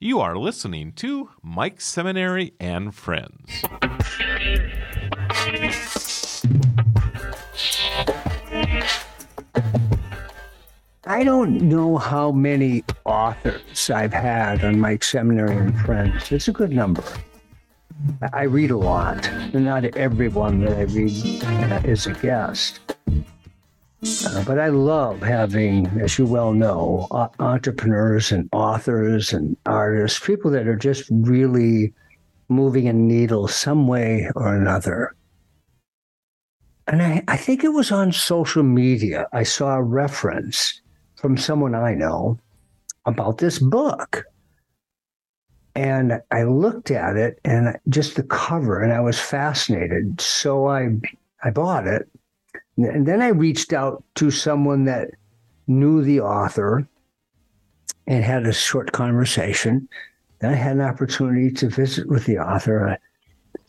You are listening to Mike Seminary and Friends. I don't know how many authors I've had on Mike Seminary and Friends. It's a good number. I read a lot. Not everyone that I read is a guest. But I love having, as you well know, entrepreneurs and authors and artists, people that are just really moving a needle some way or another. And I think it was on social media. I saw a reference from someone I know about this book. And I looked at it and just the cover, and I was fascinated. So I bought it. And then I reached out to someone that knew the author and had a short conversation. Then I had an opportunity to visit with the author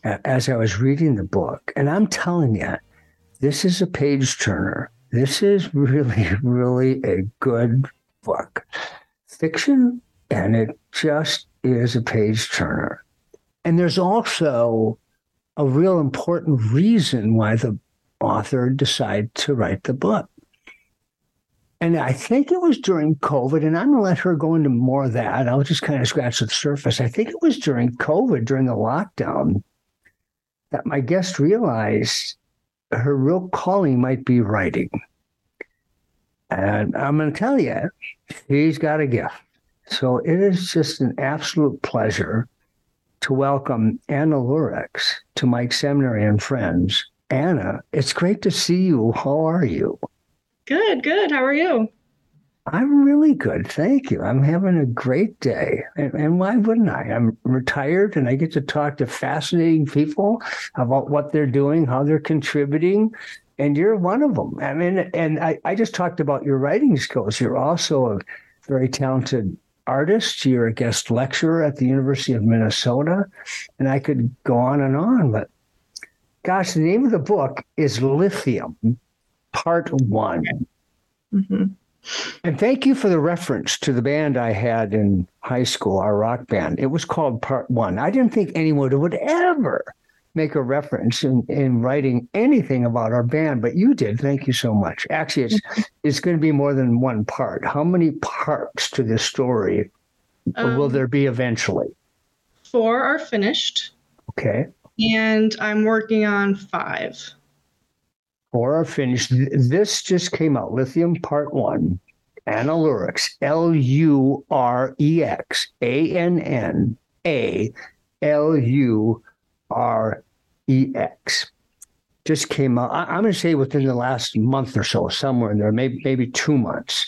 as I was reading the book. And I'm telling you, this is a page turner. This is really, really a good book. Fiction, and it just is a page turner. And there's also a real important reason why the author decided to write the book. And I think it was during COVID, and I'm going to let her go into more of that. I'll just kind of scratch the surface. I think it was during COVID, during the lockdown, that my guest realized her real calling might be writing. And I'm going to tell you, she's got a gift. So it is just an absolute pleasure to welcome Anna Lurex to Mike Seminary and Friends. Anna, it's great to see you. How are you? Good. How are you? I'm really good. Thank you. I'm having a great day. And why wouldn't I? I'm retired and I get to talk to fascinating people about what they're doing, how they're contributing. And you're one of them. I mean, and I just talked about your writing skills. You're also a very talented artist. You're a guest lecturer at the University of Minnesota. And I could go on, but gosh, the name of the book is Lithium, Part 1. Mm-hmm. And thank you for the reference to the band I had in high school, our rock band. It was called Part 1. I didn't think anyone would ever make a reference in writing anything about our band, but you did. Thank you so much. Actually, it's going to be more than one part. How many parts to this story will there be eventually? 4 are finished. Okay. And I'm working on 5. 4 are finished. This just came out, Lithium Part 1. Anna Lurex, L-U-R-E-X, A-N-N-A-L-U-R-E-X. Just came out, I'm going to say within the last month or so, somewhere in there, maybe 2 months.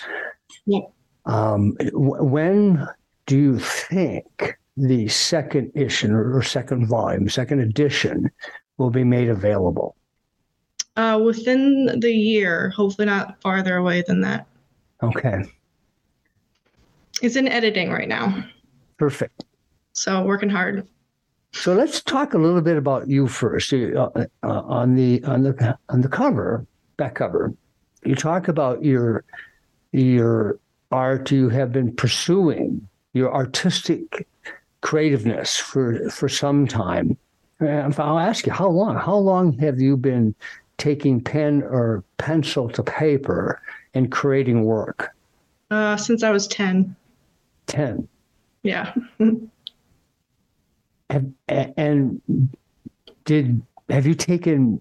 Yeah. When do you think the second issue or second volume, second edition will be made available? Within the year, hopefully not farther away than that. Okay. It's in editing right now. Perfect. So working hard. So let's talk a little bit about you first. On the cover, back cover, you talk about your art. You have been pursuing your artistic creativeness for some time. I'll ask you, how long have you been taking pen or pencil to paper and creating work? Since I was 10. 10? Yeah. Have you taken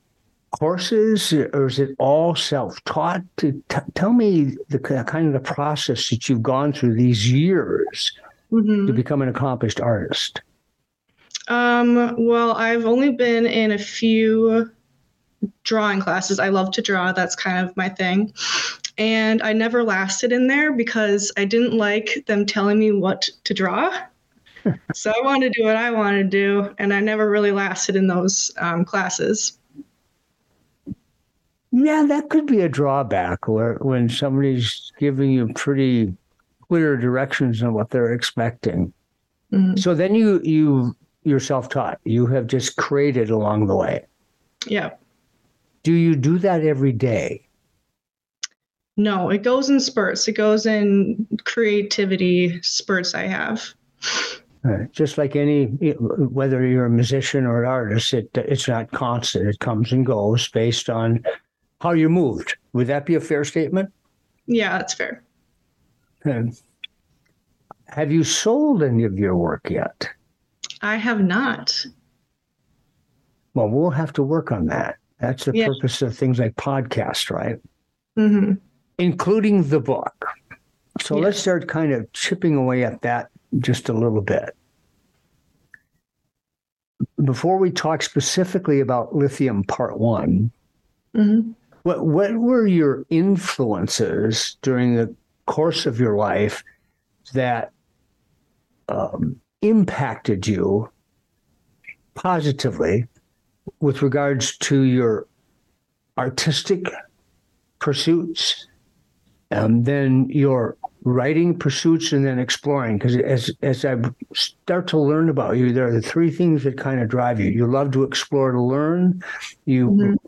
courses, or is it all self-taught? Tell me the process that you've gone through these years. Mm-hmm. To become an accomplished artist? Well, I've only been in a few drawing classes. I love to draw. That's kind of my thing. And I never lasted in there because I didn't like them telling me what to draw. So I wanted to do what I wanted to do, and I never really lasted in those classes. Yeah, that could be a drawback where when somebody's giving you pretty clear directions on what they're expecting. Mm-hmm. So then you're self-taught. You have just created along the way. Yeah. Do you do that every day? No, it goes in spurts. It goes in creativity spurts I have. Just like any, whether you're a musician or an artist, it's not constant. It comes and goes based on how you're moved. Would that be a fair statement? Yeah, that's fair. Have you sold any of your work yet? I have not. Well, we'll have to work on that. That's the purpose of things like podcasts, right? Mm-hmm. Including the book. So let's start kind of chipping away at that just a little bit. Before we talk specifically about Lithium Part 1, mm-hmm. what were your influences during the course of your life that impacted you positively with regards to your artistic pursuits and then your writing pursuits and then exploring? Because as I start to learn about you, there are the three things that kind of drive you. You love to explore, to learn,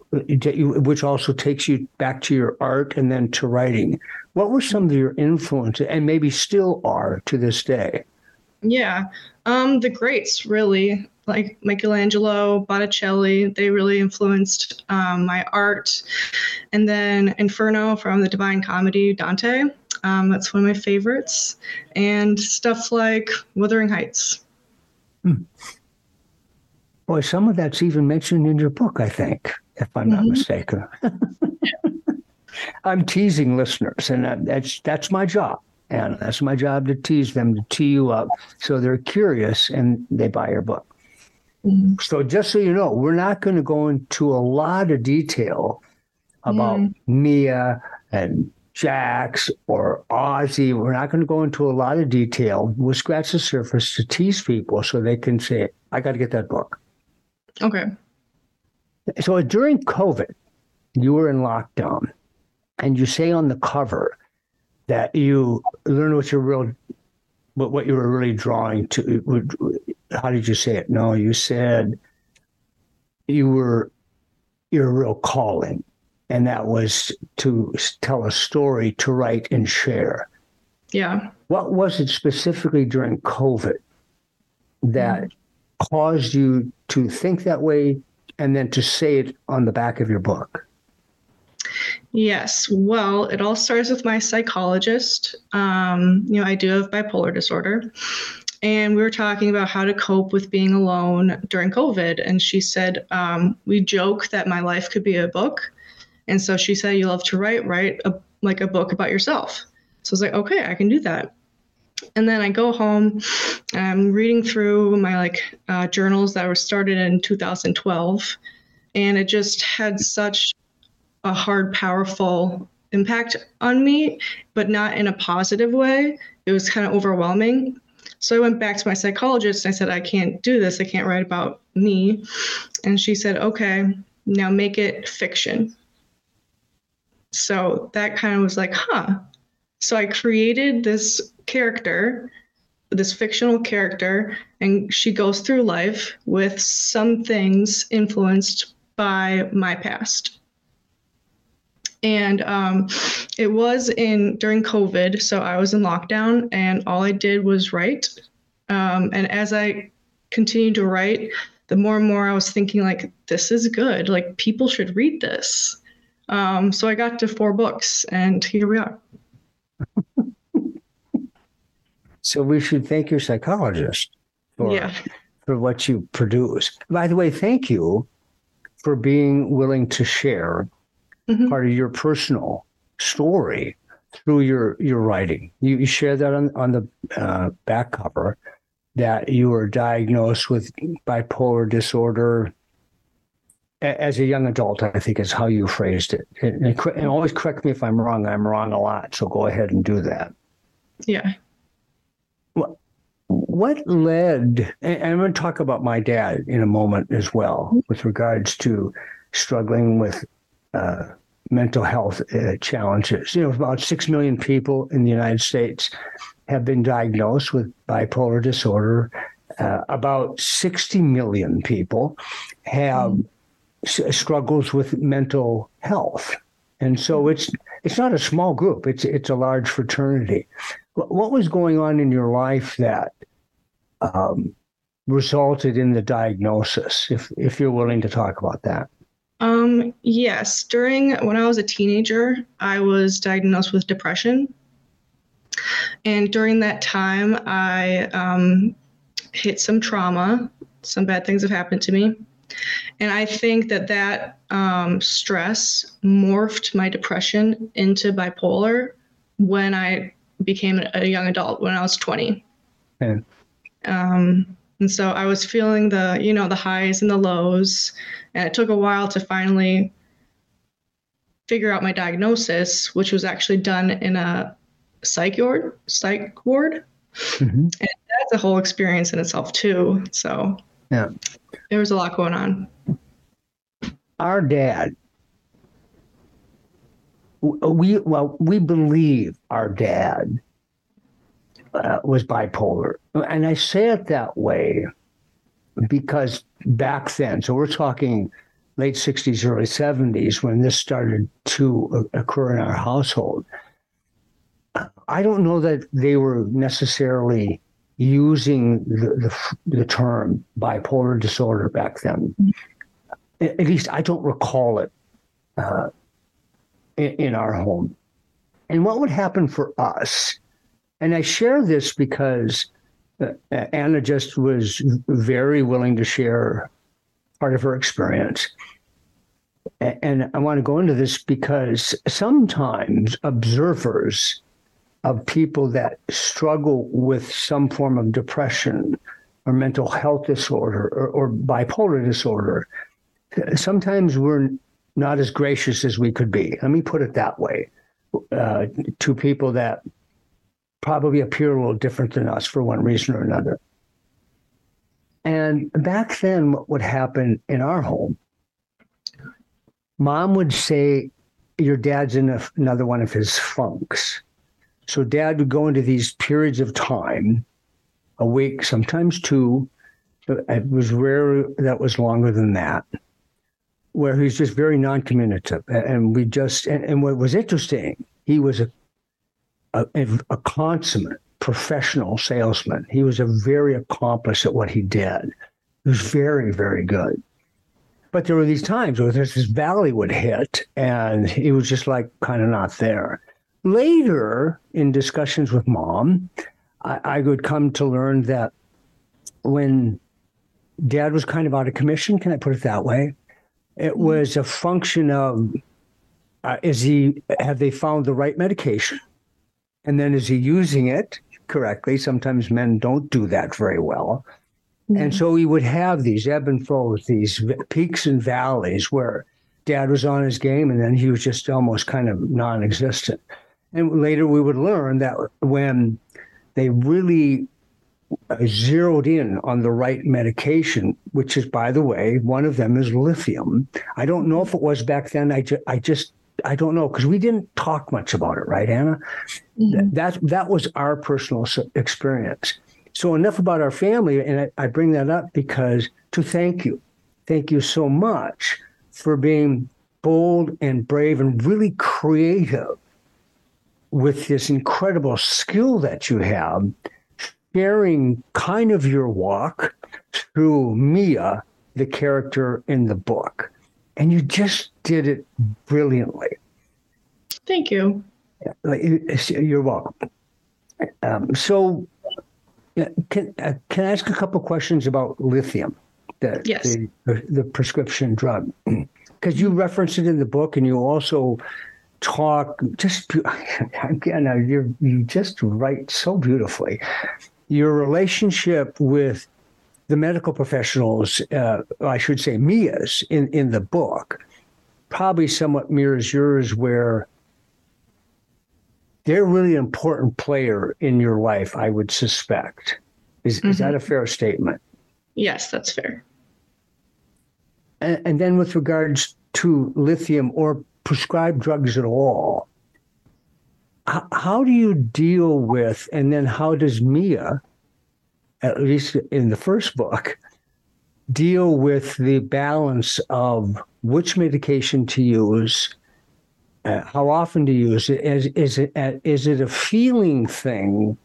which also takes you back to your art and then to writing. What were some of your influences, and maybe still are to this day? Yeah, the greats, really, like Michelangelo, Botticelli, they really influenced my art. And then Inferno from the Divine Comedy, Dante. That's one of my favorites. And stuff like Wuthering Heights. Hmm. Boy, some of that's even mentioned in your book, I think, if I'm not mistaken. I'm teasing listeners, and that's my job. And that's my job, to tease them, to tee you up so they're curious and they buy your book. Mm-hmm. So just so you know, we're not going to go into a lot of detail about Mia and Jax or Ozzy. We're not going to go into a lot of detail. We'll scratch the surface to tease people so they can say, I got to get that book. Okay. So during COVID, you were in lockdown, and you say on the cover that you learned what you were really drawing to. How did you say it? No, you said your real calling, and that was to tell a story, to write and share. Yeah. What was it specifically during COVID that caused you to think that way and then to say it on the back of your book? Yes. Well, it all starts with my psychologist. I do have bipolar disorder, and we were talking about how to cope with being alone during COVID. And she said, we joke that my life could be a book. And so she said, you love to write a book about yourself. So I was like, okay, I can do that. And then I go home, I'm reading through my journals that were started in 2012. And it just had such a hard, powerful impact on me, but not in a positive way. It was kind of overwhelming. So I went back to my psychologist and I said, I can't do this. I can't write about me. And she said, okay, now make it fiction. So that kind of was like, huh. So I created this character, this fictional character, and she goes through life with some things influenced by my past. And it was during COVID, so I was in lockdown, and all I did was write. And as I continued to write, the more and more I was thinking, this is good. People should read this. So I got to 4 books, and here we are. So we should thank your psychologist for what you produce. By the way, thank you for being willing to share part of your personal story through your writing. You share that on the back cover, that you were diagnosed with bipolar disorder as a young adult, I think is how you phrased it. And always correct me if I'm wrong. I'm wrong a lot, so go ahead and do that. Yeah. What led, and I'm going to talk about my dad in a moment as well, with regards to struggling with mental health challenges. About 6 million people in the United States have been diagnosed with bipolar disorder. About 60 million people have struggles with mental health. And so it's not a small group. It's a large fraternity. What was going on in your life that resulted in the diagnosis, if you're willing to talk about that. Yes. When I was a teenager, I was diagnosed with depression. And during that time, I hit some trauma. Some bad things have happened to me. And I think that stress morphed my depression into bipolar when I became a young adult, when I was 20. Okay. And so I was feeling the highs and the lows, and it took a while to finally figure out my diagnosis, which was actually done in a psych ward. Mm-hmm. And that's a whole experience in itself too. So yeah, there was a lot going on. Our dad, we believe our dad was bipolar. And I say it that way because back then, so we're talking late 60s, early 70s, when this started to occur in our household. I don't know that they were necessarily using the term bipolar disorder back then. At least I don't recall it in our home. And what would happen for us, and I share this because Anna just was very willing to share part of her experience. And I want to go into this because sometimes observers of people that struggle with some form of depression or mental health disorder or bipolar disorder, sometimes we're not as gracious as we could be. Let me put it that way, to people that probably appear a little different than us for one reason or another. And back then, what would happen in our home, Mom would say, your dad's in another one of his funks. So Dad would go into these periods of time, a week, sometimes two. It was rare that was longer than that, where he's just very non-communicative. And we just, and what was interesting, he was a consummate professional salesman. He was very accomplished at what he did. He was very, very good. But there were these times where this valley would hit, and he was just like kind of not there. Later, in discussions with Mom, I would come to learn that when Dad was kind of out of commission, can I put it that way? It was a function of, have they found the right medication? And then is he using it correctly? Sometimes men don't do that very well. Mm-hmm. And so he would have these ebb and flows, these peaks and valleys where Dad was on his game and then he was just almost kind of non-existent. And later we would learn that when they really zeroed in on the right medication, which is, by the way, one of them is lithium. I don't know if it was back then. I don't know, because we didn't talk much about it, right, Anna? Mm-hmm. That was our personal experience. So enough about our family, and I bring that up because to thank you. Thank you so much for being bold and brave and really creative with this incredible skill that you have, sharing kind of your walk through Mia, the character in the book. And you just did it brilliantly. Thank you. You're welcome. So can I ask a couple questions about lithium, yes, the prescription drug? Because you reference it in the book, and you also talk just again, you just write so beautifully. Your relationship with the medical professionals, I should say Mia's in the book, probably somewhat mirrors yours, where they're really an important player in your life, I would suspect. Is that a fair statement? Yes, that's fair. And then with regards to lithium or prescribed drugs at all, how do you deal with, and then how does Mia, at least in the first book, deal with the balance of which medication to use, how often to use it? Is it a feeling thing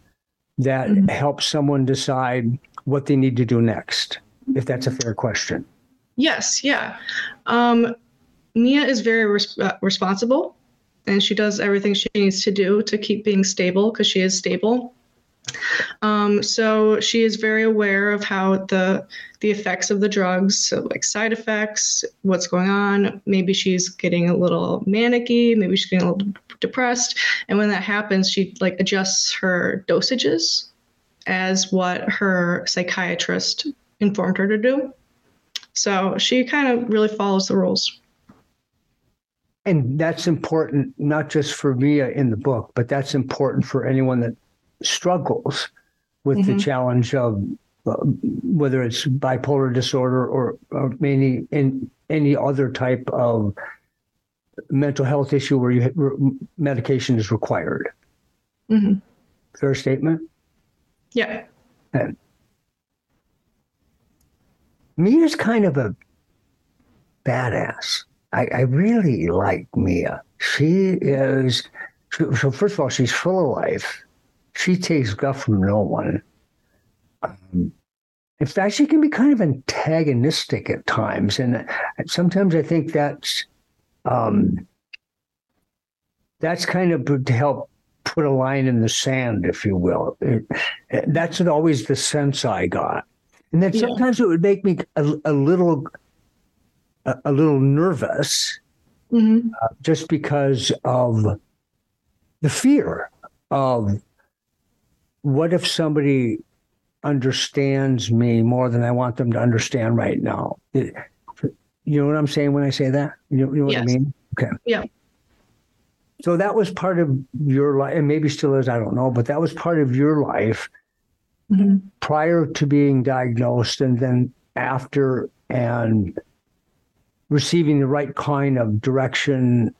that helps someone decide what they need to do next, if that's a fair question. Yes. Yeah. Mia is very responsible, and she does everything she needs to do to keep being stable, because she is stable. So she is very aware of how the effects of the drugs, so like side effects, what's going on. Maybe she's getting a little manic-y, maybe she's getting a little depressed. And when that happens, she like adjusts her dosages as what her psychiatrist informed her to do. So she kind of really follows the rules. And that's important, not just for Mia in the book, but that's important for anyone that struggles with the challenge of whether it's bipolar disorder or maybe in any other type of mental health issue where medication is required. Mm-hmm. Fair statement? Yeah. And Mia's kind of a badass. I really like Mia. So first of all, she's full of life. She takes guff from no one. In fact, she can be kind of antagonistic at times. And sometimes I think that's kind of to help put a line in the sand, if you will. That's always the sense I got. And then sometimes it would make me a little nervous, just because of the fear of, what if somebody understands me more than I want them to understand right now? You know what I'm saying when I say that? You know what I mean? Okay. Yeah. So that was part of your life, and maybe still is, I don't know, but that was part of your life prior to being diagnosed, and then after, and receiving the right kind of direction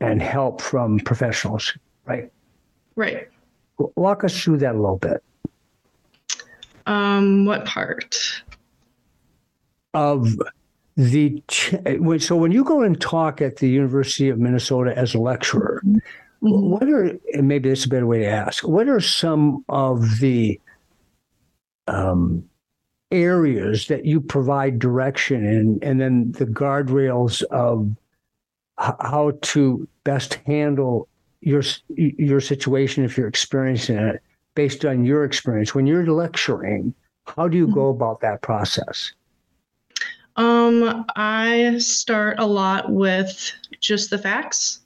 and help from professionals, right? Right. Walk us through that a little bit. What part? So when you go and talk at the University of Minnesota as a lecturer, what are, and maybe that's a better way to ask, what are some of the areas that you provide direction in, and then the guardrails of how to best handle your situation, if you're experiencing it, based on your experience when you're lecturing? How do you go about that process? I start a lot with just the facts.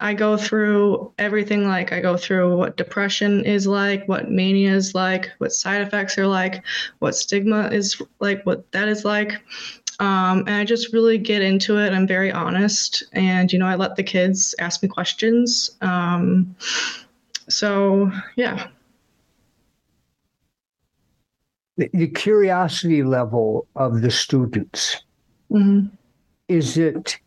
I go through everything. Like I go through what depression is like, what mania is like, what side effects are like, what stigma is like, what that is like. And I just really get into it. I'm very honest, and, you know, I let the kids ask me questions. So, yeah. The curiosity level of the students, is it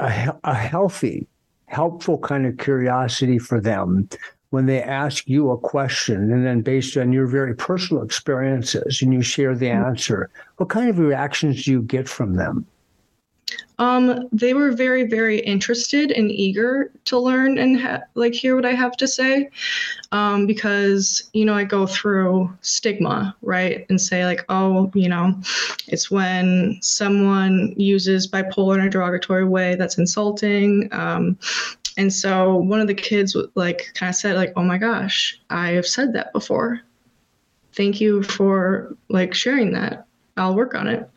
a healthy, helpful kind of curiosity for them when they ask you a question, and then based on your very personal experiences and you share the answer, what kind of reactions do you get from them? They were very, very interested and eager to learn and hear what I have to say, because, you know, I go through stigma, right, and say like, oh, you know, it's when someone uses bipolar in a derogatory way that's insulting. And so one of the kids like kind of said like, oh my gosh, I have said that before. Thank you for like sharing that. I'll work on it.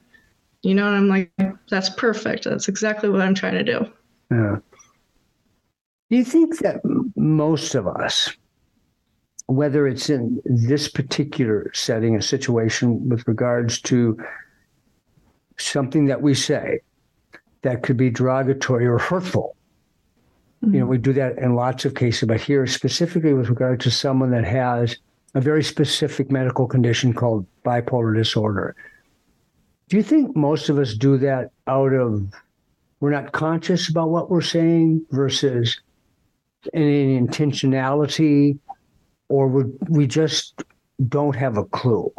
You know, and I'm like, that's perfect. That's exactly what I'm trying to do. Yeah. Do you think that most of us, whether it's in this particular setting, a situation with regards to something that we say that could be derogatory or hurtful, you know, we do that in lots of cases, but here specifically with regard to someone that has a very specific medical condition called bipolar disorder, do you think most of us do that out of, we're not conscious about what we're saying versus any intentionality, or we just don't have a clue?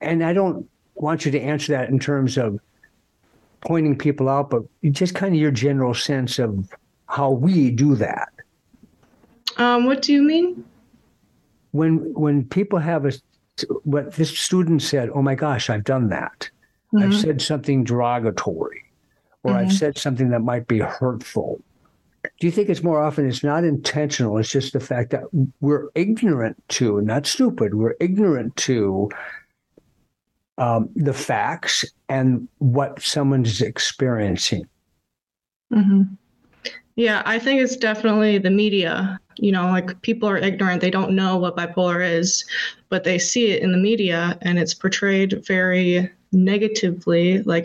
And I don't want you to answer that in terms of pointing people out, but just kind of your general sense of how we do that. What do you mean? when people have what this student said, oh my gosh, I've done that. Mm-hmm. I've said something derogatory, or mm-hmm. I've said something that might be hurtful. Do you think it's more often it's not intentional? It's just the fact that we're ignorant to, not stupid, we're ignorant to the facts and what someone's experiencing. Mm-hmm. Yeah, I think it's definitely the media. You know, like, people are ignorant. They don't know what bipolar is, but they see it in the media, and it's portrayed very negatively. Like,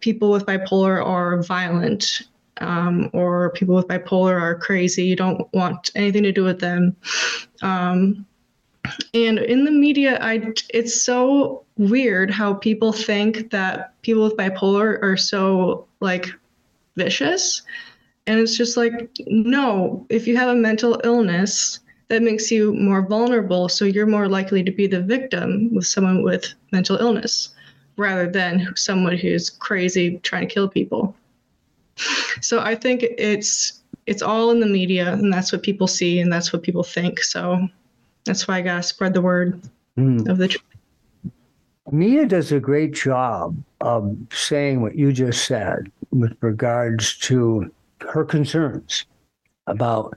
people with bipolar are violent, or people with bipolar are crazy. You don't want anything to do with them. And in the media, it's so weird how people think that people with bipolar are so, like, vicious. And it's just like, no, if you have a mental illness, that makes you more vulnerable. So you're more likely to be the victim with someone with mental illness rather than someone who's crazy trying to kill people. So I think it's all in the media, and that's what people see, and that's what people think. So that's why I gotta spread the word of the truth. Mia does a great job of saying what you just said with regards to her concerns about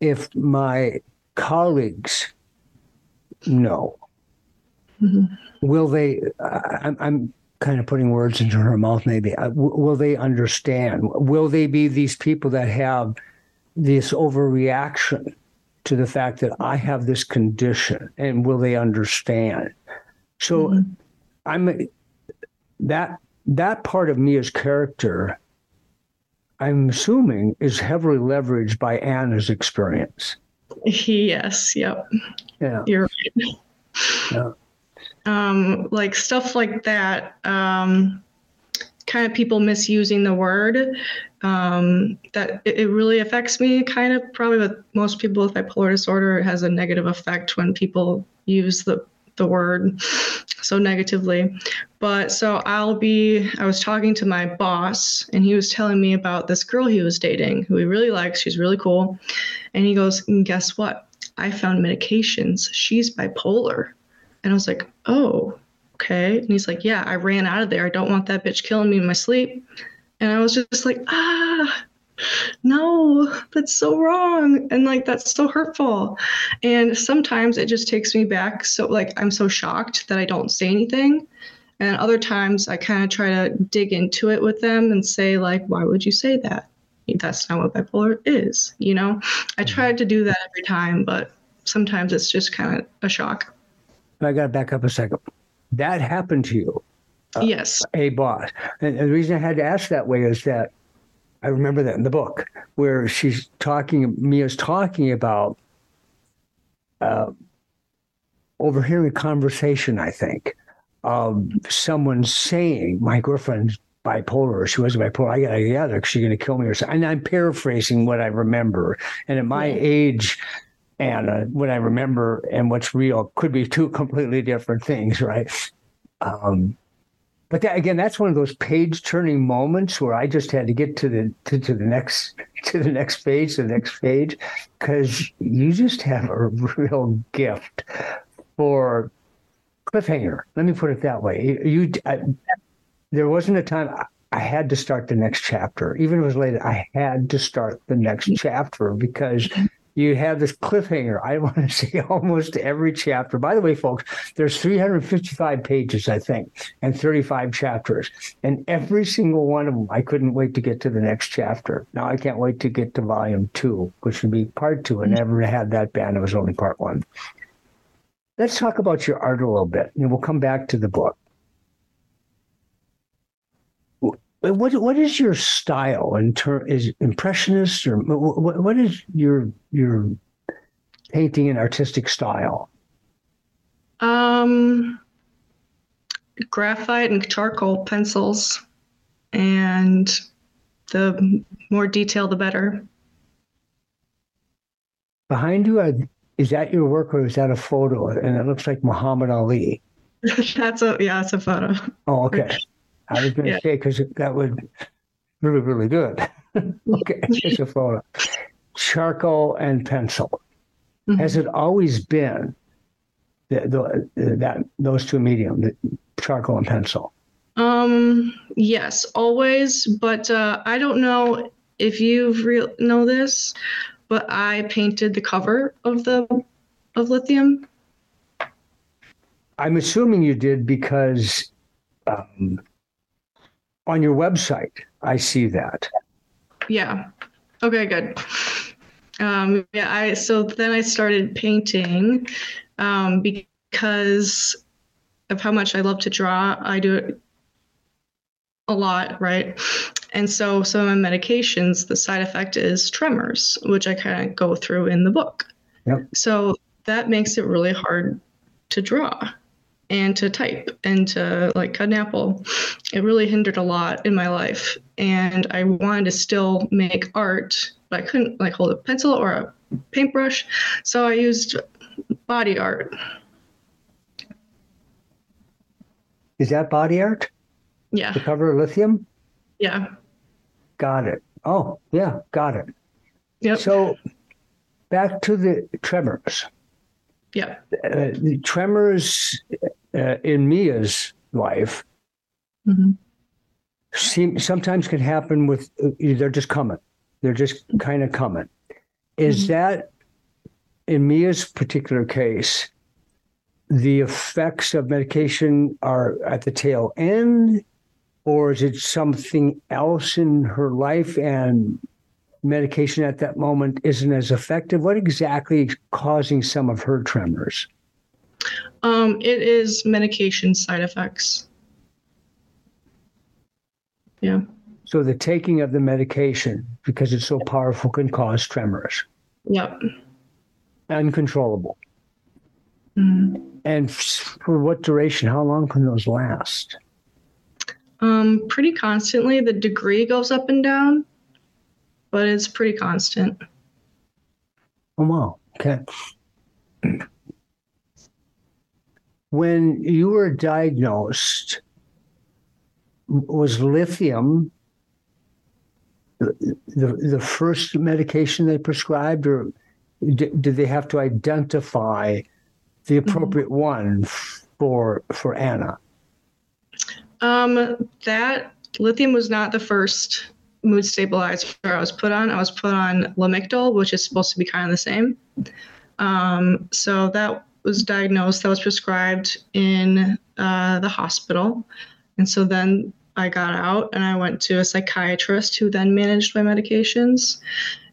if my colleagues know, mm-hmm. will they, I'm kind of putting words into her mouth maybe, will they understand? Will they be these people that have this overreaction to the fact that I have this condition, and will they understand? So mm-hmm. That part of Mia's character, I'm assuming, is heavily leveraged by Anna's experience. Yes. Yep. Yeah. You're right. Yeah. Like, stuff like that, kind of people misusing the word, that it really affects me, kind of, probably with most people with bipolar disorder. It has a negative effect when people use the word so negatively. But so I was talking to my boss, and he was telling me about this girl he was dating who he really likes. She's really cool. And he goes, guess what? I found medications. She's bipolar. And I was like, oh, okay. And he's like, yeah, I ran out of there. I don't want that bitch killing me in my sleep. And I was just like, no, that's so wrong. And like, that's so hurtful. And sometimes it just takes me back. So like, I'm so shocked that I don't say anything. And other times I kind of try to dig into it with them and say, like, why would you say that? That's not what bipolar is. You know, I tried to do that every time, but sometimes it's just kind of a shock. I got to back up a second. That happened to you. Yes. A boss. And the reason I had to ask that way is that I remember that in the book where Mia's talking about overhearing a conversation, I think, someone saying, my girlfriend's bipolar, or she was bipolar, I got to get out of there because she's going to kill me or something. And I'm paraphrasing what I remember. And at my age, Anna, what I remember and what's real could be two completely different things, right? But that, again, that's one of those page-turning moments where I just had to get to the next page, because you just have a real gift for cliffhanger. Let me put it that way. There wasn't a time I had to start the next chapter, even if it was late. I had to start the next chapter because you have this cliffhanger. I want to say almost every chapter. By the way, folks, there's 355 pages, I think, and 35 chapters. And every single one of them, I couldn't wait to get to the next chapter. Now I can't wait to get to volume 2, which would be part 2. I never had that band. It was only part 1. Let's talk about your art a little bit, and we'll come back to the book. What is your style? Is impressionist, or what is your painting and artistic style? Graphite and charcoal pencils, and the more detail, the better. Behind you, is that your work, or is that a photo? And it looks like Muhammad Ali. That's a photo. Oh, okay. I was going to say, because that was really, really good. Okay, it's a photo. Charcoal and pencil. mm-hmm. has it always been those two medium, the charcoal and pencil? Yes, always. But I don't know if you know this, but I painted the cover of Lithium. I'm assuming you did because on your website, I see that. Yeah. Okay, good. So then I started painting because of how much I love to draw. I do it a lot, right? And so some of my medications, the side effect is tremors, which I kind of go through in the book. Yep. So that makes it really hard to draw and to type and to like cut an apple. It really hindered a lot in my life. And I wanted to still make art, but I couldn't like hold a pencil or a paintbrush. So I used body art. Is that body art? Yeah. The cover of Lithium? Yeah. Got it. Oh, yeah. Got it. Yep. So back to the tremors. Yeah. The tremors in Mia's life mm-hmm. sometimes can happen with, they're just coming. They're just kind of coming. Is mm-hmm. that, in Mia's particular case, the effects of medication are at the tail end, or is it something else in her life and medication at that moment isn't as effective? What exactly is causing some of her tremors? It is medication side effects. Yeah. So the taking of the medication, because it's so powerful, can cause tremors. Yep. Uncontrollable. Mm. And for what duration? How long can those last? Pretty constantly. The degree goes up and down, but it's pretty constant. Oh, wow. Okay. When you were diagnosed, was Lithium the first medication they prescribed, or did they have to identify the appropriate mm-hmm. one for Anna? That Lithium was not the first mood stabilizer I was put on. I was put on Lamictal, which is supposed to be kind of the same. So that was diagnosed. That was prescribed in the hospital. And so then I got out and I went to a psychiatrist who then managed my medications,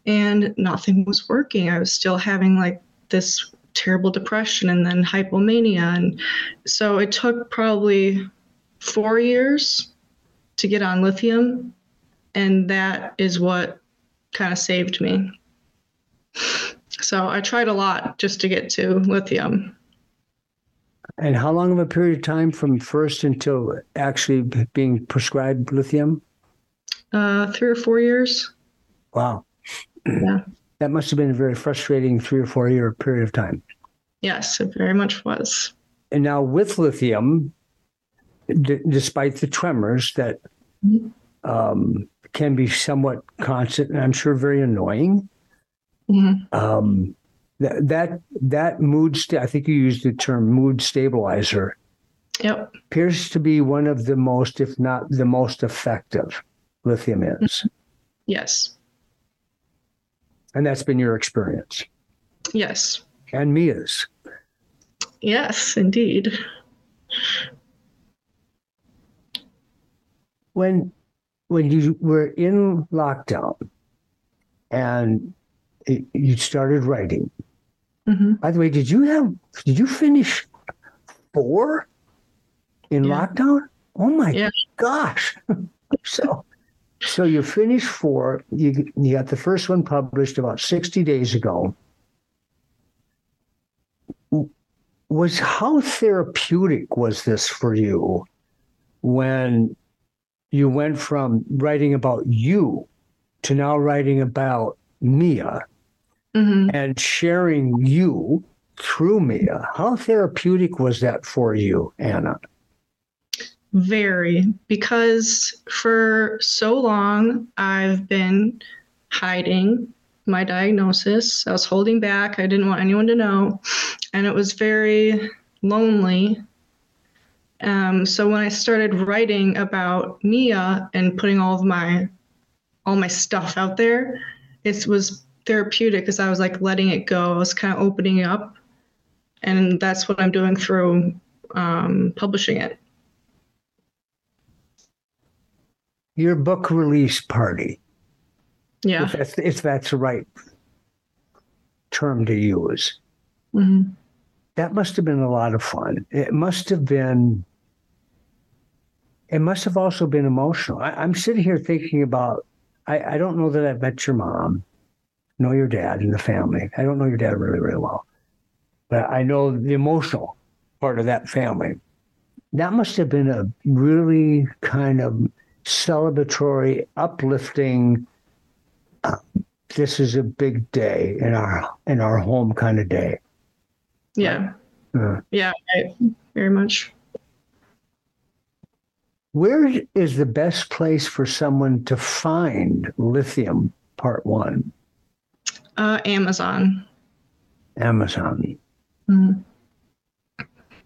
and nothing was working. I was still having like this terrible depression and then hypomania. And so it took probably 4 years to get on Lithium. And that is what kind of saved me. So I tried a lot just to get to Lithium. And how long of a period of time from first until actually being prescribed Lithium? 3 or 4 years. Wow. Yeah. That must have been a very frustrating 3 or 4 year period of time. Yes, it very much was. And now with Lithium, despite the tremors that can be somewhat constant and I'm sure very annoying, mm-hmm. that mood, I think you used the term mood stabilizer, yep. appears to be one of the most, if not the most effective, Lithium is. Yes. And that's been your experience. Yes. And Mia's. Yes, indeed. When you were in lockdown and you started writing, mm-hmm. by the way, did you finish 4 in lockdown? Oh my gosh. So you finished 4, you got the first one published about 60 days ago. How therapeutic was this for you when you went from writing about you to now writing about Mia mm-hmm. and sharing you through Mia? How therapeutic was that for you, Anna? Very, because for so long I've been hiding my diagnosis. I was holding back. I didn't want anyone to know. And it was very lonely. So when I started writing about Mia and putting all my stuff out there, it was therapeutic because I was like letting it go. I was kind of opening it up. And that's what I'm doing through publishing it. Your book release party. Yeah. If that's the right term to use. Mm-hmm. That must have been a lot of fun. It must have also been emotional. I'm sitting here thinking about, I don't know that I've met your mom, know your dad and the family. I don't know your dad really, really well, but I know the emotional part of that family. That must have been a really kind of celebratory, uplifting, this is a big day in our home kind of day. Yeah. Yeah, very much. Where is the best place for someone to find Lithium Part 1? Amazon. Mm-hmm.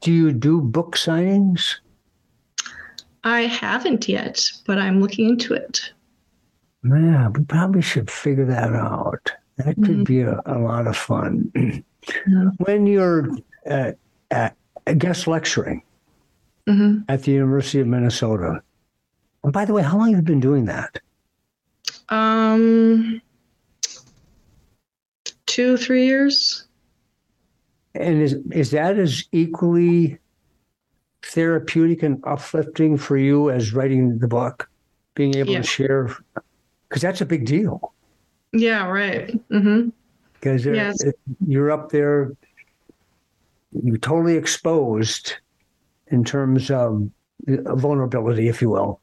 Do you do book signings? I haven't yet, but I'm looking into it. Yeah, we probably should figure that out. That could be a lot of fun. Yeah. When you're, guest lecturing at the University of Minnesota, and by the way, how long have you been doing that? 2-3 years. And is that as equally therapeutic and uplifting for you as writing the book, being able to share? Because that's a big deal. Yeah, right. Mm-hmm. Because you're up there, you're totally exposed in terms of vulnerability, if you will.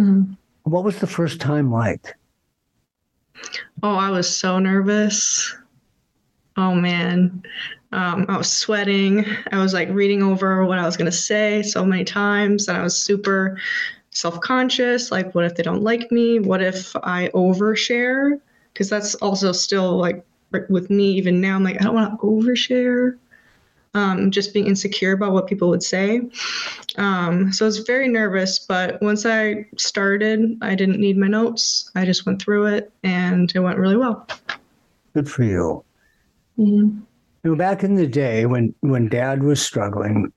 Mm-hmm. What was the first time like? Oh, I was so nervous. Oh, man. I was sweating. I was like reading over what I was going to say so many times. And I was super self-conscious. Like, what if they don't like me? What if I overshare? Because that's also still like, with me even now, I'm like, I don't want to overshare, just being insecure about what people would say. So I was very nervous, but once I started, I didn't need my notes. I just went through it and it went really well. Good for you. Mm-hmm. You know, back in the day when Dad was struggling,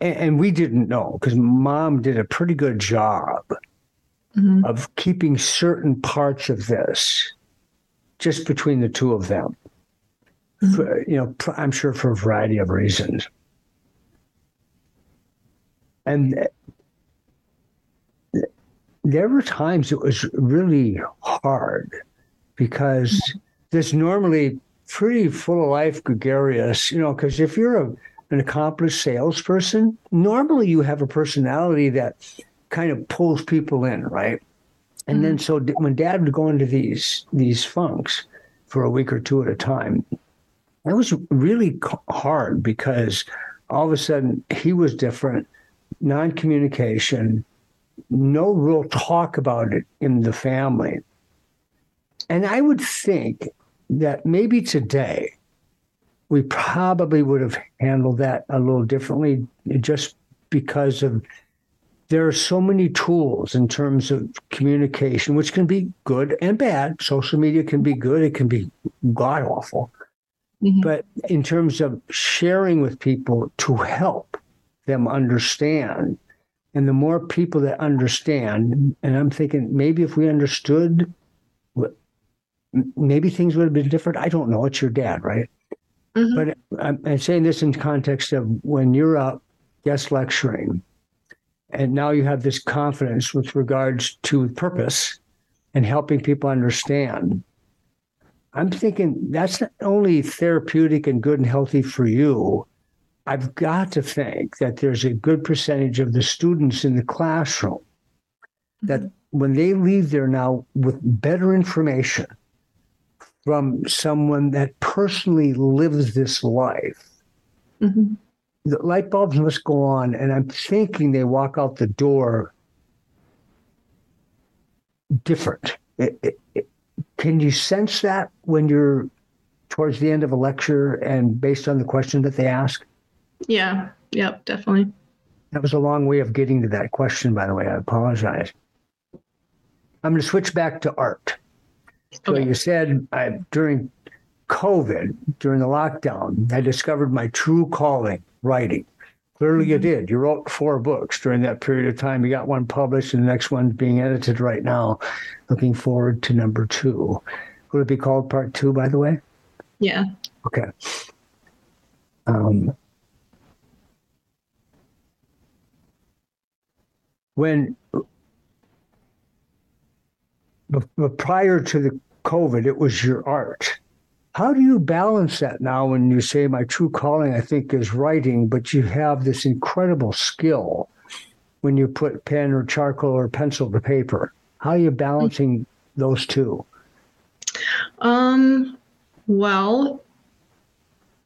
and we didn't know because Mom did a pretty good job of keeping certain parts of this just between the two of them, for, you know, I'm sure for a variety of reasons. And there were times it was really hard because this normally pretty full of life, gregarious, you know, because if you're an accomplished salesperson, normally you have a personality that kind of pulls people in, right? And then so when Dad would go into these funks for a week or two at a time, that was really hard because all of a sudden he was different, non-communication, no real talk about it in the family. And I would think that maybe today we probably would have handled that a little differently just because of there are so many tools in terms of communication, which can be good and bad. Social media can be good. It can be god-awful. Mm-hmm. But in terms of sharing with people to help them understand, and the more people that understand, and I'm thinking maybe if we understood, maybe things would have been different. I don't know. It's your dad, right? Mm-hmm. But I'm saying this in context of when you're up guest lecturing, and now you have this confidence with regards to purpose and helping people understand. I'm thinking that's not only therapeutic and good and healthy for you. I've got to think that there's a good percentage of the students in the classroom that when they leave there now with better information from someone that personally lives this life, the light bulbs must go on, and I'm thinking they walk out the door different. Can you sense that when you're towards the end of a lecture and based on the question that they ask? Yeah. Yep, definitely. That was a long way of getting to that question, by the way. I apologize. I'm going to switch back to art. So okay. You said during COVID, during the lockdown, I discovered my true calling, writing. Clearly you did. You wrote 4 books during that period of time. You got one published and the next one's being edited right now. Looking forward to number 2. Would it be called part 2, by the way? Yeah. Okay. Prior to the COVID, it was your art. How do you balance that now when you say my true calling, I think, is writing, but you have this incredible skill when you put pen or charcoal or pencil to paper? How are you balancing those two? Well,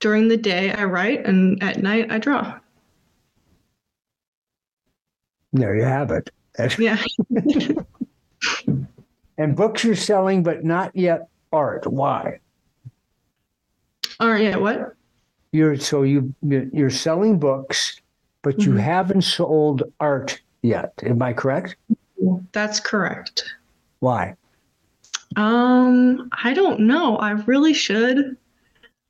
during the day I write and at night I draw. There you have it. Yeah. And books you're selling, but not yet art. Why? Art yet what? You're selling books, but you haven't sold art yet. Am I correct? That's correct. Why? I don't know. I really should.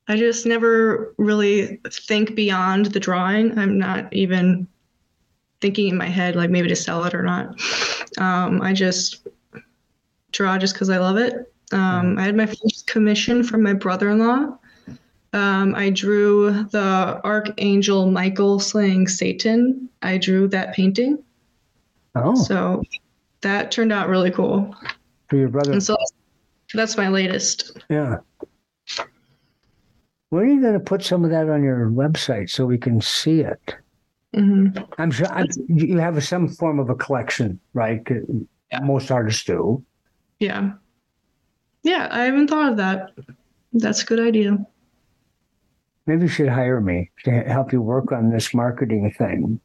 I just never really think beyond the drawing. I'm not even thinking in my head like maybe to sell it or not. I just draw just because I love it. I had my first commission from my brother-in-law. I drew the Archangel Michael slaying Satan. I drew that painting. Oh. So that turned out really cool. For your brother. And so that's my latest. Yeah. Where are you going to put some of that on your website so we can see it? Mm-hmm. I'm sure you have some form of a collection, right? Yeah. Most artists do. Yeah. Yeah, I haven't thought of that. That's a good idea. Maybe you should hire me to help you work on this marketing thing.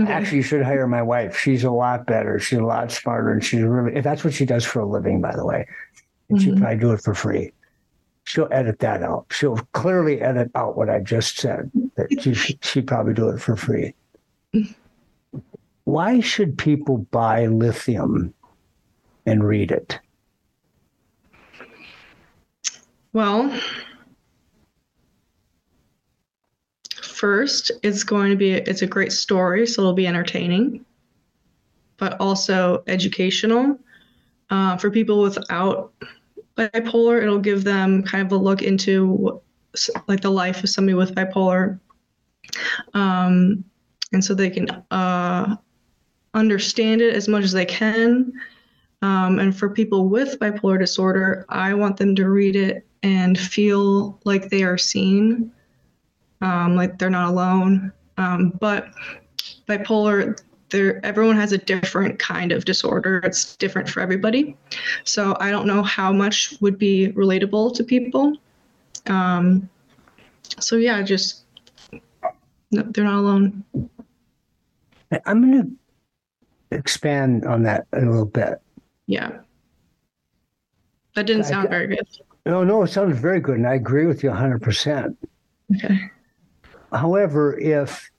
Okay. Actually, you should hire my wife. She's a lot better. She's a lot smarter. And she's really, if that's what she does for a living, by the way, and she'd probably do it for free. She'll edit that out. She'll clearly edit out what I just said. That she'd probably do it for free. Why should people buy Lithium and read it? Well, first, it's a great story, so it'll be entertaining, but also educational. For people without bipolar, it'll give them kind of a look into like the life of somebody with bipolar. And so they can understand it as much as they can. And for people with bipolar disorder, I want them to read it and feel like they are seen. Like they're not alone, but bipolar, everyone has a different kind of disorder. It's different for everybody. So I don't know how much would be relatable to people. So yeah, they're not alone. I'm going to expand on that a little bit. Yeah. That didn't sound very good. No, it sounded very good. And I agree with you 100%. Okay. However, if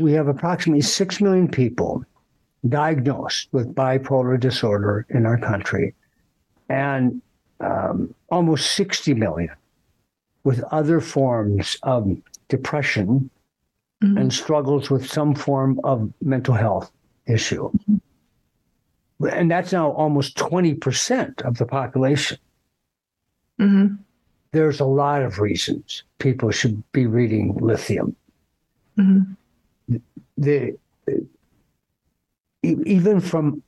we have approximately 6 million people diagnosed with bipolar disorder in our country and almost 60 million with other forms of depression and struggles with some form of mental health issue. Mm-hmm. And that's now almost 20% of the population. Mm-hmm. There's a lot of reasons people should be reading Lithium. Mm-hmm. Even from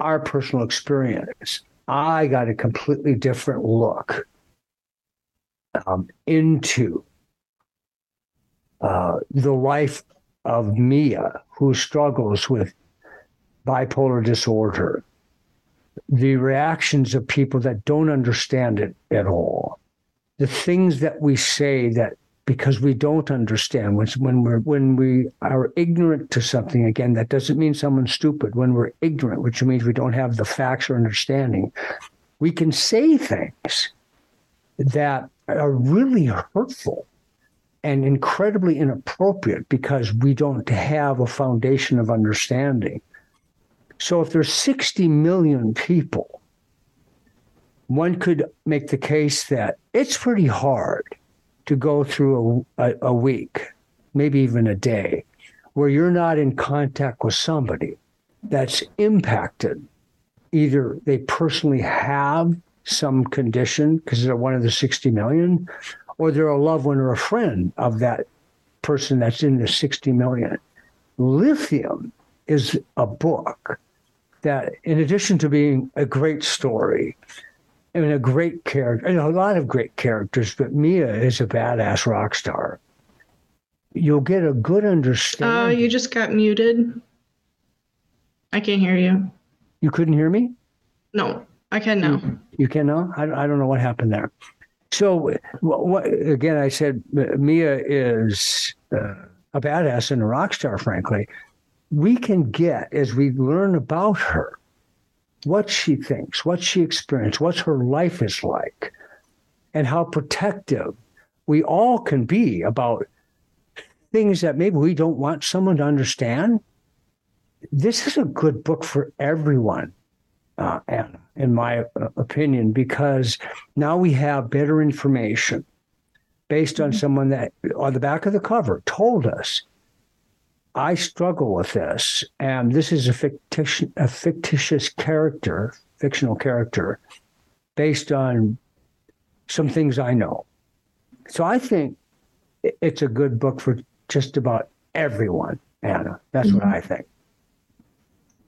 our personal experience, I got a completely different look into the life of Mia, who struggles with bipolar disorder, the reactions of people that don't understand it at all. The things that we say that because we don't understand. When we are ignorant to something, again, that doesn't mean someone's stupid. When we're ignorant, which means we don't have the facts or understanding, we can say things that are really hurtful and incredibly inappropriate because we don't have a foundation of understanding. So if there's 60 million people, one could make the case that it's pretty hard to go through a week, maybe even a day, where you're not in contact with somebody that's impacted. Either they personally have some condition because they're one of the 60 million, or they're a loved one or a friend of that person that's in the 60 million. Lithium is a book that, in addition to being a great story, and a great character, and a lot of great characters, but Mia is a badass rock star. You'll get a good understanding. Oh, you just got muted. I can't hear you. You couldn't hear me? No, I can now. You can now? I don't know what happened there. So, again, I said Mia is a badass and a rock star, frankly. We can get, as we learn about her, what she thinks, what she experienced, what her life is like, and how protective we all can be about things that maybe we don't want someone to understand. This is a good book for everyone, Anna, in my opinion, because now we have better information based on someone that, on the back of the cover, told us, I struggle with this, and this is a fictional character, based on some things I know. So I think it's a good book for just about everyone, Anna. That's what I think.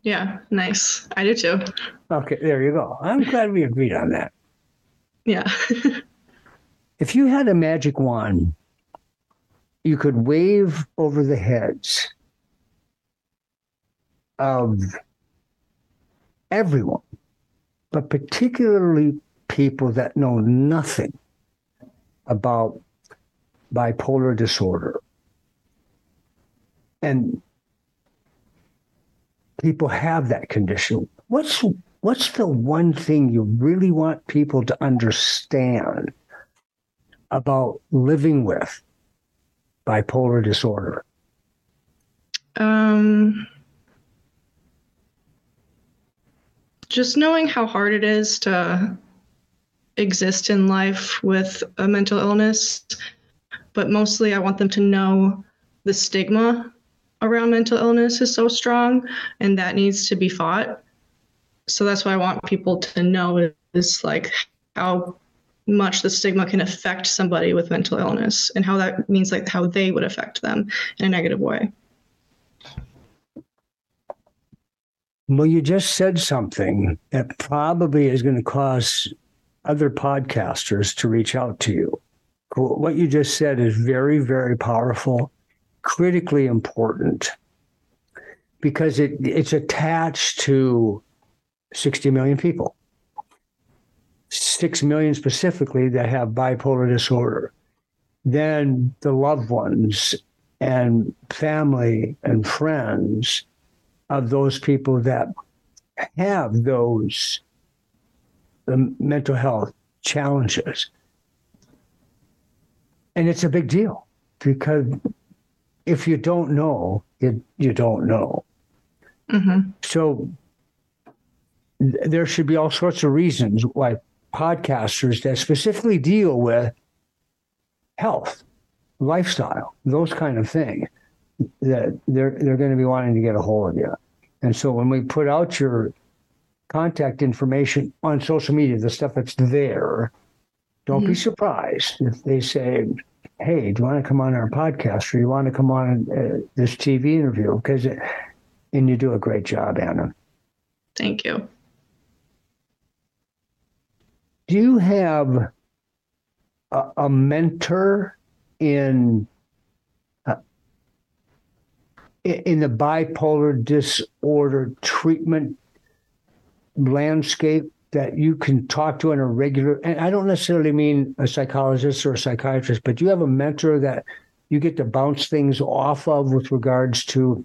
Yeah, nice. I do too. Okay, there you go. I'm glad we agreed on that. Yeah. If you had a magic wand, you could wave over the heads of everyone, but particularly people that know nothing about bipolar disorder. And people have that condition. What's the one thing you really want people to understand about living with bipolar disorder? Just knowing how hard it is to exist in life with a mental illness, but mostly I want them to know the stigma around mental illness is so strong and that needs to be fought. So that's what I want people to know is like how much the stigma can affect somebody with mental illness and how that means like how they would affect them in a negative way. Well, you just said something that probably is going to cause other podcasters to reach out to you. What you just said is very, very powerful, critically important, because it's attached to 60 million people. 6 million specifically that have bipolar disorder, then the loved ones and family and friends of those people that have those mental health challenges. And it's a big deal because if you don't know, you don't know. Mm-hmm. So there should be all sorts of reasons why podcasters that specifically deal with health, lifestyle, those kind of things, that they're going to be wanting to get a hold of you. And so when we put out your contact information on social media, the stuff that's there, don't be surprised if they say, hey, do you want to come on our podcast or you want to come on this TV interview? And you do a great job, Anna. Thank you. Do you have a mentor in the bipolar disorder treatment landscape that you can talk to on a regular, and I don't necessarily mean a psychologist or a psychiatrist, but you have a mentor that you get to bounce things off of with regards to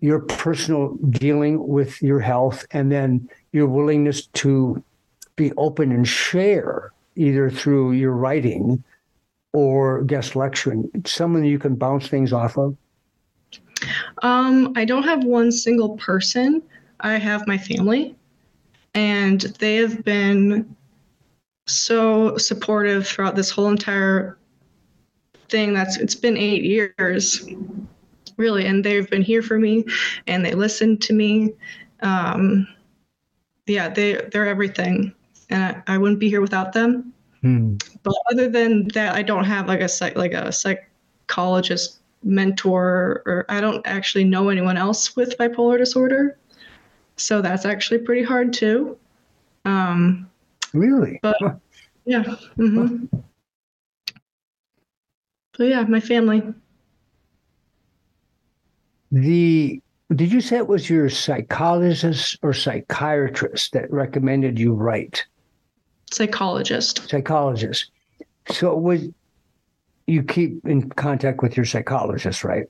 your personal dealing with your health, and then your willingness to be open and share either through your writing or guest lecturing. Someone you can bounce things off of? I don't have one single person. I have my family, and they have been so supportive throughout this whole entire thing. It's been 8 years, really, and they've been here for me, and they listened to me. Yeah, they're everything, and I wouldn't be here without them. But other than that, I don't have like a psychologist mentor, or I don't actually know anyone else with bipolar disorder. So that's actually pretty hard too. Really? But yeah. Mm-hmm. So yeah, my family. Did you say it was your psychologist or psychiatrist that recommended you write? Psychologist. So you keep in contact with your psychologist, right?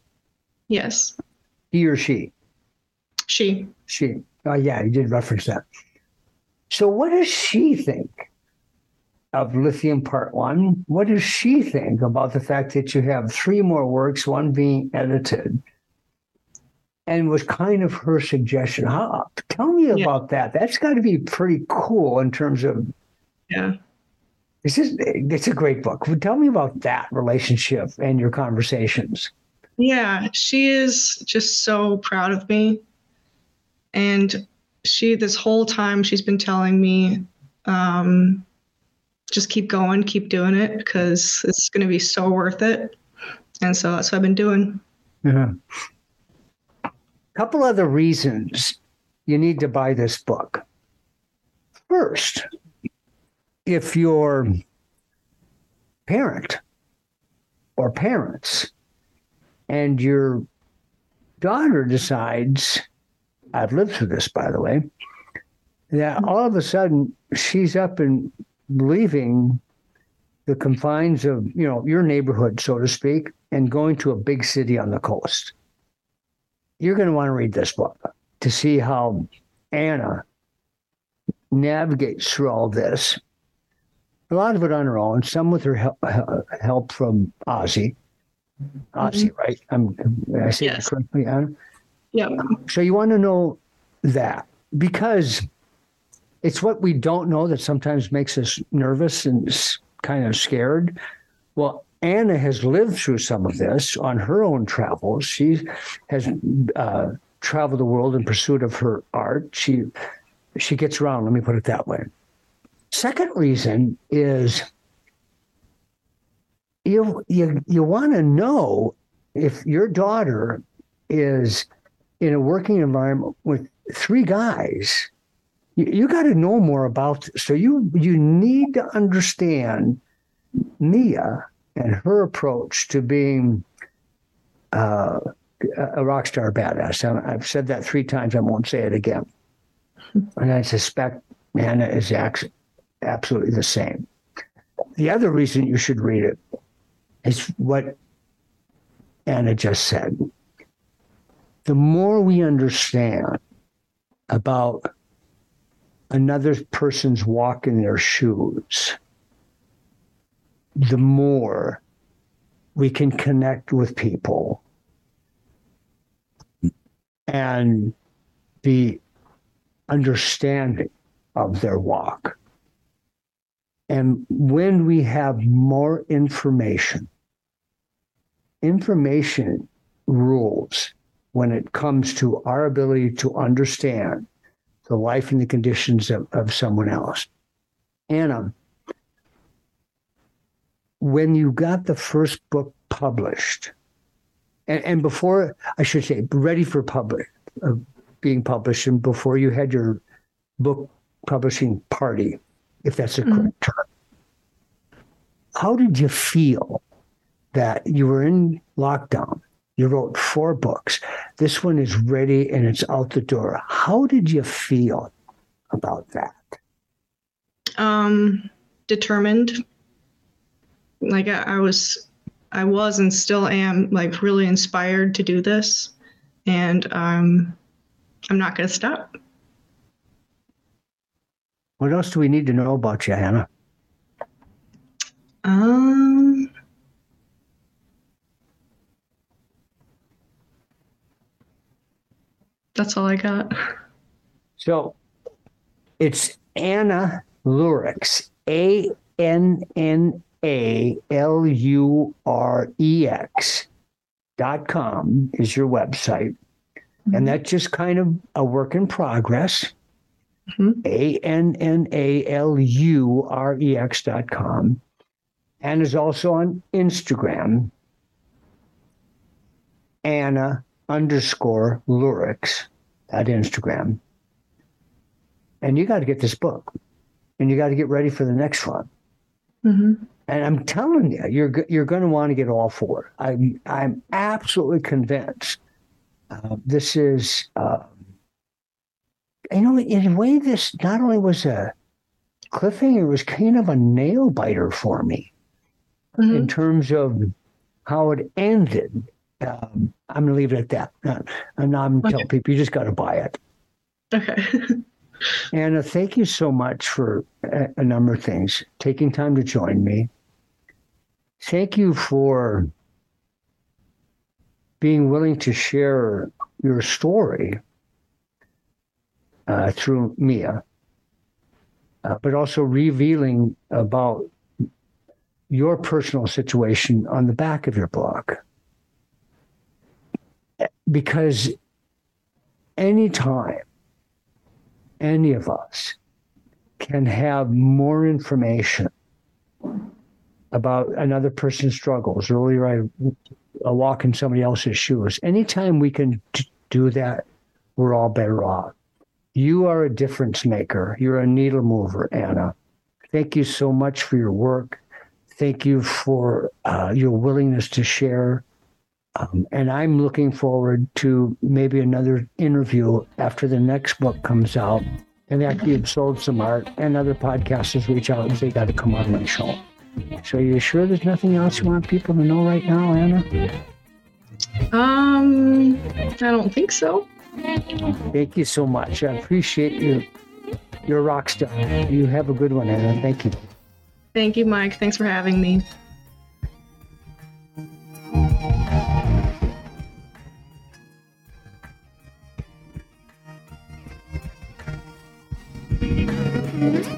Yes. He or she? She. She. Oh, yeah, you did reference that. So what does she think of Lithium Part 1? What does she think about the fact that you have 3 more works, 1 being edited? And was kind of her suggestion. Tell me about that. That's got to be pretty cool in terms of. Yeah. It's a great book. Tell me about that relationship and your conversations. Yeah, she is just so proud of me. And this whole time she's been telling me, just keep going, keep doing it, because it's going to be so worth it. And so that's what I've been doing. Yeah. Couple other reasons you need to buy this book. First, if your parent or parents and your daughter decides, I've lived through this, by the way, that all of a sudden she's up and leaving the confines of, your neighborhood, so to speak, and going to a big city on the coast. You're going to want to read this book to see how Anna navigates through all this. A lot of it on her own, some with her help from Ozzy. Ozzy, right? I say that correctly, Anna? Yeah. So you want to know that, because it's what we don't know that sometimes makes us nervous and kind of scared. Well, Anna has lived through some of this on her own travels. She has traveled the world in pursuit of her art. She gets around, let me put it that way. Second reason is you want to know if your daughter is in a working environment with 3 guys, you got to know more about this. So you need to understand Mia and her approach to being a rock star badass. And I've said that 3 times. I won't say it again. And I suspect Anna is absolutely the same. The other reason you should read it is what Anna just said. The more we understand about another person's walk in their shoes, the more we can connect with people and be understanding of their walk. And when we have more information rules when it comes to our ability to understand the life and the conditions of someone else. Anna, when you got the first book published, and before, I should say, ready for being published, and before you had your book publishing party, if that's the correct term, how did you feel that you were in lockdown? You wrote 4 books. This one is ready and it's out the door. How did you feel about that? determined. Like I was and still am like really inspired to do this, and I'm not going to stop. What else do we need to know about you, Anna? That's all I got. So it's Anna Lurex, ANNALUREX.com is your website. Mm-hmm. And that's just kind of a work in progress. Mm-hmm. ANNALUREX.com. And is also on Instagram, Anna_Lurex at Instagram. And you got to get this book, and you got to get ready for the next one. Mm-hmm. And I'm telling you, you're going to want to get all four. I'm absolutely convinced. This is, you know, in a way, this not only was a cliffhanger, it was kind of a nail biter for me, mm-hmm. in terms of how it ended. I'm going to leave it at that. And I'm okay. Telling people, you just got to buy it. Okay. Anna, thank you so much for a number of things, taking time to join me. Thank you for being willing to share your story through Mia, but also revealing about your personal situation on the back of your blog. Because anytime any of us can have more information about another person's struggles. Earlier, I walk in somebody else's shoes. Anytime we can do that, we're all better off. You are a difference maker. You're a needle mover, Anna. Thank you so much for your work. Thank you for your willingness to share. And I'm looking forward to maybe another interview after the next book comes out, and after you've sold some art, and other podcasters reach out and say, got to come on my show. So you're sure there's nothing else you want people to know right now, Anna? I don't think so. Thank you so much. I appreciate you. You're a rock star. You have a good one, Anna. Thank you. Thank you, Mike. Thanks for having me. Mm-hmm.